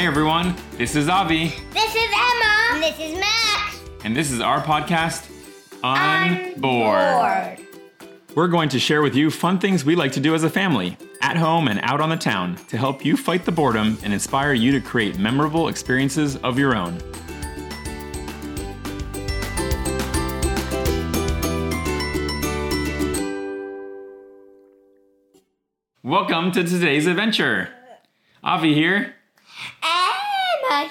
Hey everyone, this is Avi. This is Emma. And this is Max. And this is our podcast, Unboard. We're going to share with you fun things we like to do as a family, at home and out on the town, to help you fight the boredom and inspire you to create memorable experiences of your own. Welcome to today's adventure. Avi here. Emma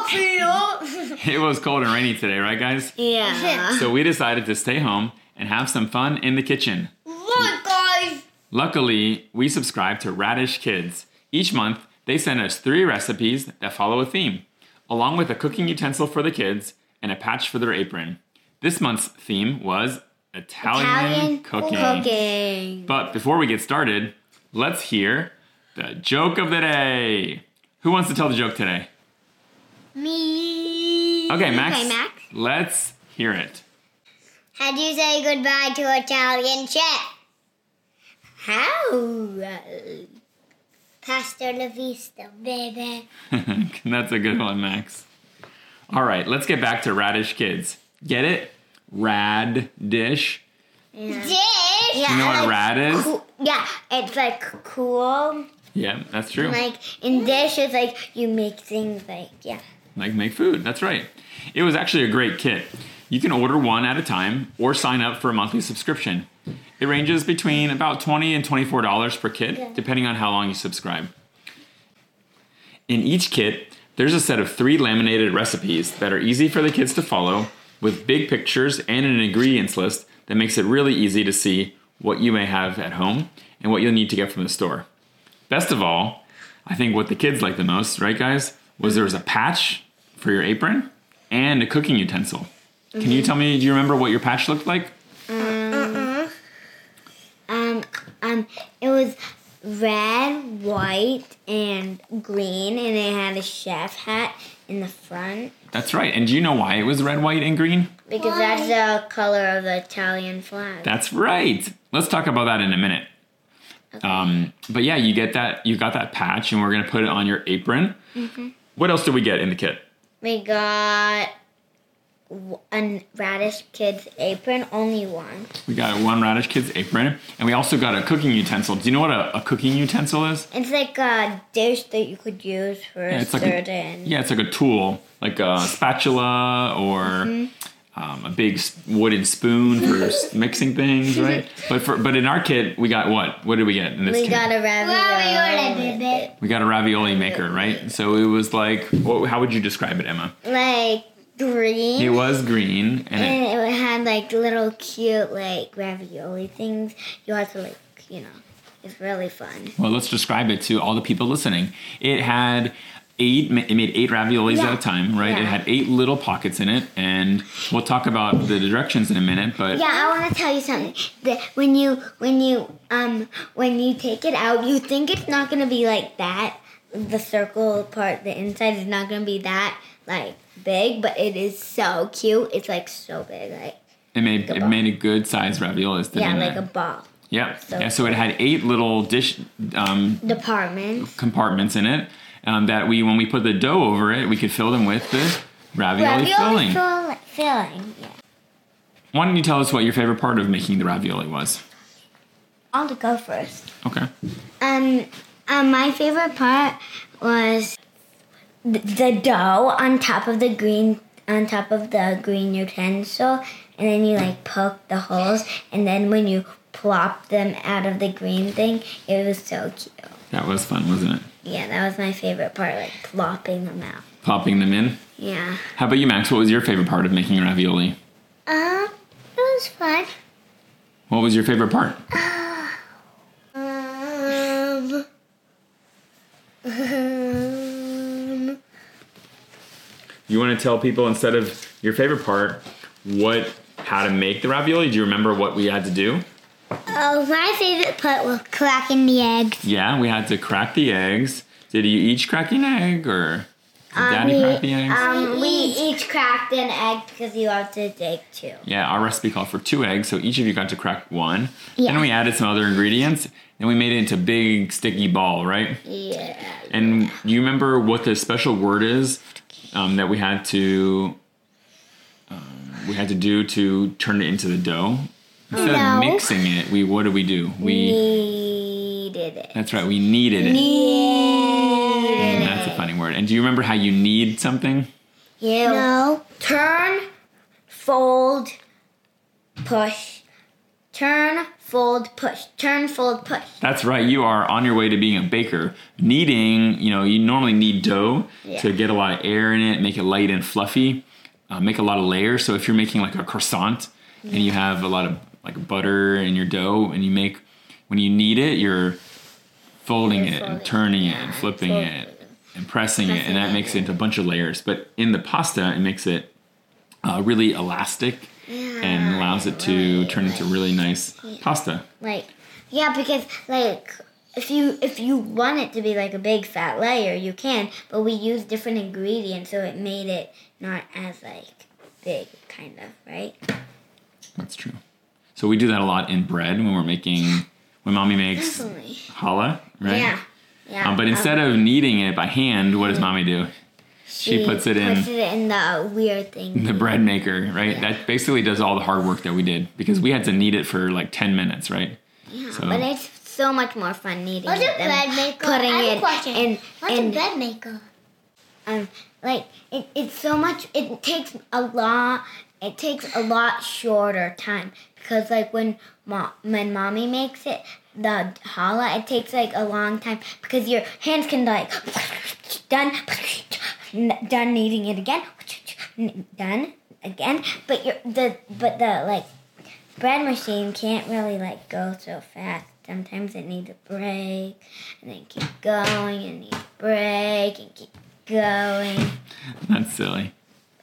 here. It was cold and rainy today, right guys? Yeah. So we decided to stay home and have some fun in the kitchen. Look guys! Luckily, we subscribe to Radish Kids. Each month, they send us 3 recipes that follow a theme, along with a cooking utensil for the kids and a patch for their apron. This month's theme was Italian cooking. But before we get started, let's hear the joke of the day. Who wants to tell the joke today? Me. Okay, Max. Let's hear it. How do you say goodbye to Italian chef? How? Pasta la vista, baby. That's a good one, Max. All right, let's get back to Radish Kids. Get it? Radish. Yeah. Dish? You know what rad is? Yeah, it's like cool. Yeah, that's true. And dish is like you make things Like make food, that's right. It was actually a great kit. You can order one at a time or sign up for a monthly subscription. It ranges between about $20 and $24 per kit, depending on how long you subscribe. In each kit, there's a set of 3 laminated recipes that are easy for the kids to follow, with big pictures and an ingredients list that makes it really easy to see what you may have at home and what you'll need to get from the store. Best of all, I think what the kids liked the most, right guys, was there was a patch for your apron and a cooking utensil. Mm-hmm. Can you tell me, do you remember what your patch looked like? It was red, white, and green, and it had a chef hat in the front. That's right. And do you know why it was red, white, and green? Because that's the color of the Italian flag. That's right. Let's talk about that in a minute. Okay. But yeah, you got that patch, and we're going to put it on your apron. Mm-hmm. What else did we get in the kit? We got a Radish Kids apron, only one. We got one Radish Kids apron, and we also got a cooking utensil. Do you know what a cooking utensil is? It's like a dish that you could use for it's like a tool, like a spatula or a big wooden spoon for mixing things, right? But in our kit, we got what? What did we get in this kit? Got a ravioli. We got a ravioli maker, right? So it was like, how would you describe it, Emma? Like green. It was green. And it had like little cute like ravioli things. You have to it's really fun. Well, let's describe it to all the people listening. It made 8 raviolis at a time, right? Yeah. It had 8 little pockets in it, and we'll talk about the directions in a minute. But I want to tell you something. When you take it out, you think it's not going to be like that. The circle part, the inside is not going to be that big, but it is so cute. It's so big, it made a good size ravioli. A ball. Yeah. So it had 8 little dish compartments in it. That when we put the dough over it, we could fill them with the ravioli filling. Why don't you tell us what your favorite part of making the ravioli was? I'll go first. Okay. My favorite part was the dough on top of the green utensil, and then you poke the holes, and then when you plop them out of the green thing, it was so cute. That was fun, wasn't it? Yeah, that was my favorite part, plopping them out. Plopping them in? Yeah. How about you, Max? What was your favorite part of making ravioli? It was fun. What was your favorite part? You want to tell people, instead of your favorite part, how to make the ravioli? Do you remember what we had to do? Oh, my favorite part was cracking the eggs. Yeah, we had to crack the eggs. Did you each crack an egg, or? We each cracked an egg because you have to take two. Yeah, our recipe called for 2 eggs, so each of you got to crack 1. Yeah. Then we added some other ingredients, and we made it into a big sticky ball, right? Yeah. And you remember what the special word is that we had to do to turn it into the dough? Instead of mixing it, what did we do? We kneaded it. That's right, we kneaded it. That's a funny word. And do you remember how you knead something? Yeah. No. Turn, fold, push. Turn, fold, push. Turn, fold, push. That's right. You are on your way to being a baker. Kneading, you normally knead dough to get a lot of air in it, make it light and fluffy, make a lot of layers. So if you're making like a croissant, and you have a lot of like butter in your dough, and when you knead it, you're folding it and turning it and flipping it and pressing it, and that makes it into a bunch of layers. But in the pasta, it makes it really elastic and allows it to turn into really nice pasta. Because if you want it to be like a big fat layer, you can, but we use different ingredients, so it made it not as big, kind of, right? That's true. So we do that a lot in bread when mommy makes challah, right? Yeah. But instead of kneading it by hand, what does mommy do? She puts it in the weird thing. The bread maker, right? Yeah. That basically does all the hard work that we did, because we had to knead it for 10 minutes, right? Yeah, so. But it's so much more fun kneading it than putting it in. What's a bread maker? It's so much, it takes a lot shorter time, because when mommy makes it, the challah, it takes a long time, because your hands can done kneading it again, done again, but the bread machine can't really go so fast. Sometimes it needs a break, and then keep going, and needs a break, and keep going. That's silly.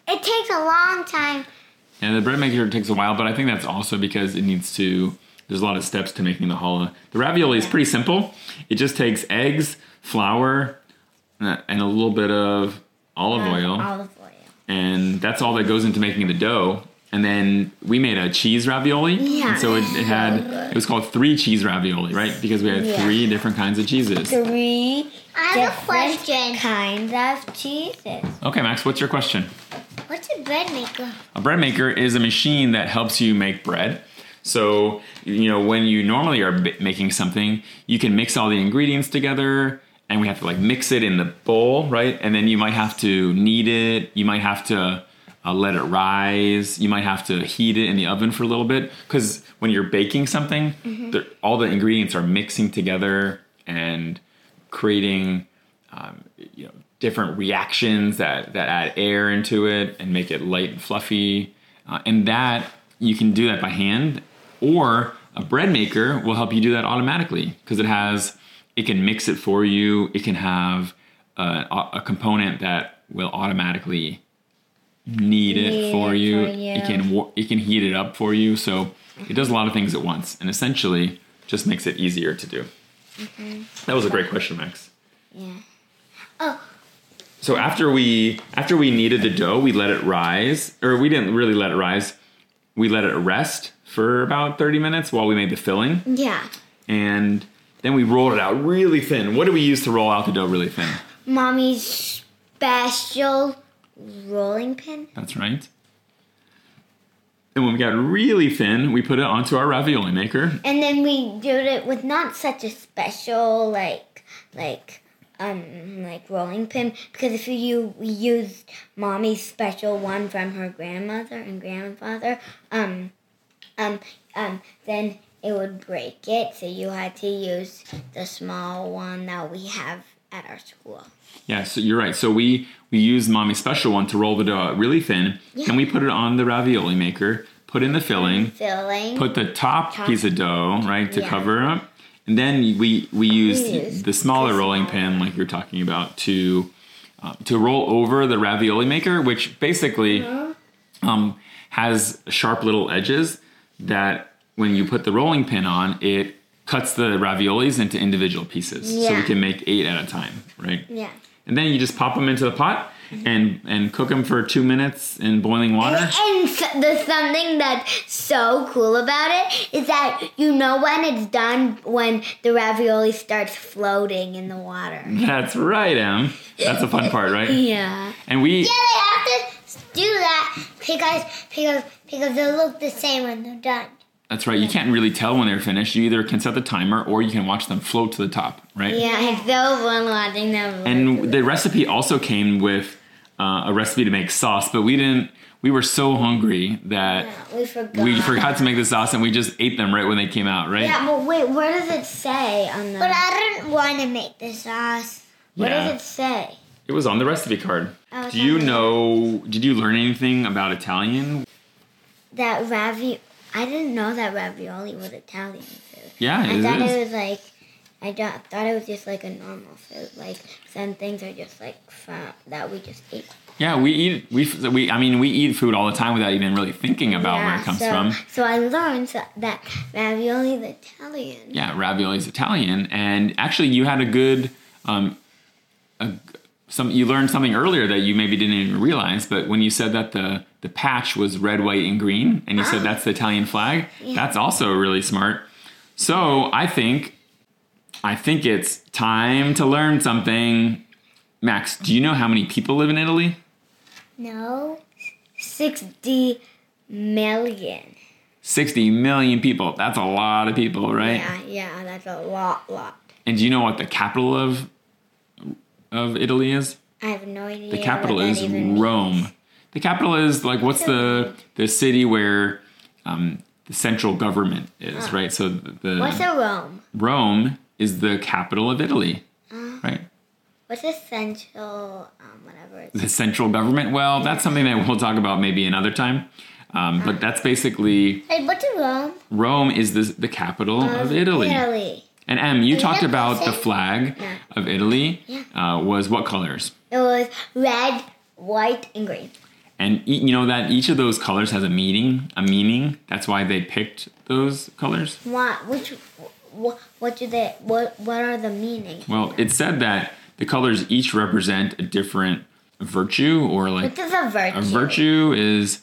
It takes a long time. And the bread maker takes a while, but I think that's also because it needs to, there's a lot of steps to making the challah. The ravioli is pretty simple. It just takes eggs, flour, and a little bit of olive oil. And that's all that goes into making the dough. And then we made a cheese ravioli. Yeah. And so it was called 3 cheese ravioli, right? Because we had 3 different kinds of cheeses. 3 I have a question. Kinds of cheeses. Okay, Max, what's your question? What's a bread maker? A bread maker is a machine that helps you make bread. So, when you normally are making something, you can mix all the ingredients together, and we have to mix it in the bowl, right? And then you might have to knead it. You might have to let it rise. You might have to heat it in the oven for a little bit, because when you're baking something, all the ingredients are mixing together and creating different reactions that add air into it and make it light and fluffy. And that, you can do that by hand, or a bread maker will help you do that automatically, because it can mix it for you. It can have a component that will automatically knead it for you. It can heat it up for you. So it does a lot of things at once, and essentially just makes it easier to do. Mm-hmm. That was a great question, Max. Yeah. Oh. So after we kneaded the dough, we let it rise, or we didn't really let it rise. We let it rest for about 30 minutes while we made the filling. Yeah. And then we rolled it out really thin. What do we use to roll out the dough really thin? Mommy's special rolling pin. That's right. And when we got really thin, we put it onto our ravioli maker. And then we did it with not such a special rolling pin, because if we used mommy's special one from her grandmother and grandfather, then it would break it. So you had to use the small one that we have at our school. Yeah, so you're right. So we used mommy's special one to roll the dough out really thin, and we put it on the ravioli maker, put in the filling, put the top piece of dough to cover up. And then we used the smaller rolling pin, like you're talking about, to roll over the ravioli maker, which basically has sharp little edges that when you put the rolling pin on, it cuts the raviolis into individual pieces. Yeah. So we can make 8 at a time, right? Yeah. And then you just pop them into the pot, and cook them for 2 minutes in boiling water. And the something that's so cool about it is that you know when it's done when the ravioli starts floating in the water. That's right, Em. That's the fun part, right? Yeah. And we... Yeah, they have to do that because they look the same when they're done. That's right. You can't really tell when they're finished. You either can set the timer or you can watch them float to the top, right? Yeah, I still want watching them. And the recipe also came with a recipe to make sauce, but we didn't. We were so hungry that we forgot to make the sauce, and we just ate them right when they came out, right? Yeah, but wait, what does it say on the? But I didn't want to make the sauce. What does it say? It was on the recipe card. Do you know? Did you learn anything about Italian? I didn't know that ravioli was Italian food. Yeah, I thought it was just like a normal food. Like some things are just like that we just eat. Yeah, we eat food all the time without even really thinking about where it comes from. So I learned that ravioli is Italian. Yeah, ravioli is Italian, and actually you had a good you learned something earlier that you maybe didn't even realize, but when you said that the patch was red, white, and green, and you said that's the Italian flag, that's also really smart. So I think it's time to learn something. Max, do you know how many people live in Italy? No. 60 million. 60 million people. That's a lot of people, right? Yeah, that's a lot. And do you know what the capital of Italy is? I have no idea. The capital is Rome. Means. The capital is like what's the city where the central government is, right? So what's a Rome? Rome is the capital of Italy, right? What's the central whatever? It's the central government. Well, that's something that we'll talk about maybe another time. But that's basically. Hey, what's a Rome? Rome is the capital of Italy. And Em, you talked about the flag of Italy was what colors? It was red, white, and green. And you know that each of those colors has a meaning. That's why they picked those colors. What are the meanings? Well, it said that the colors each represent a different virtue or like. What is a virtue? A virtue is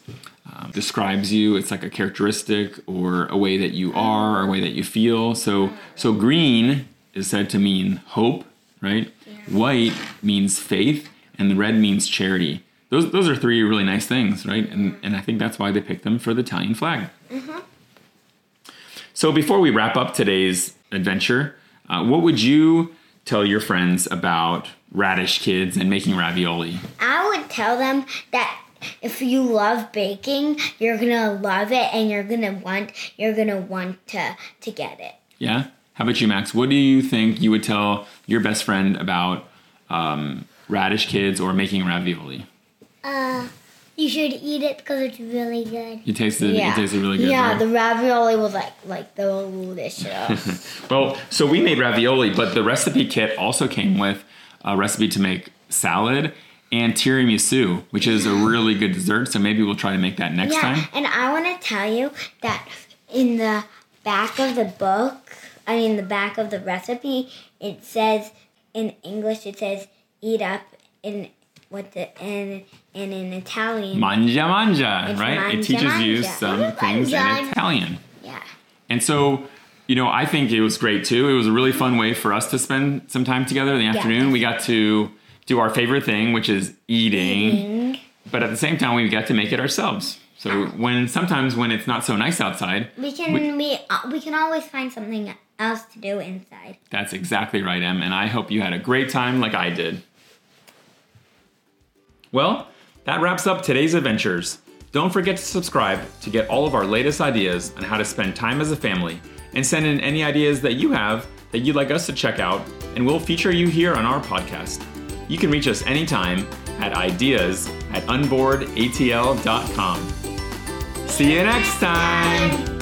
describes you. It's like a characteristic or a way that you are or a way that you feel. So green is said to mean hope, right? Yeah. White means faith, and the red means charity. Those are three really nice things, right? And I think that's why they picked them for the Italian flag. Mm-hmm. So before we wrap up today's adventure, what would you tell your friends about Radish Kids and making ravioli? I would tell them that if you love baking, you're gonna love it, and you're gonna want to get it. Yeah. How about you, Max? What do you think you would tell your best friend about Radish Kids or making ravioli? You should eat it because it's really good. It tasted really good. Yeah, right? The ravioli was like delicious. Well, so we made ravioli, but the recipe kit also came with a recipe to make salad and tiramisu, which is a really good dessert. So maybe we'll try to make that next time. And I want to tell you that in the back of the book, I mean the back of the recipe, it says in English, it says eat up in and in Italian. Mangia, it's right? Mangia, it teaches you some things in Italian. Yeah. And so, you know, I think it was great too. It was a really fun way for us to spend some time together in the afternoon. We got to do our favorite thing, which is eating. But at the same time, we got to make it ourselves. So sometimes when it's not so nice outside, we can always find something else to do inside. That's exactly right, Em. And I hope you had a great time like I did. Well, that wraps up today's adventures. Don't forget to subscribe to get all of our latest ideas on how to spend time as a family, and send in any ideas that you have that you'd like us to check out, and we'll feature you here on our podcast. You can reach us anytime at ideas@unboardatl.com. See you next time!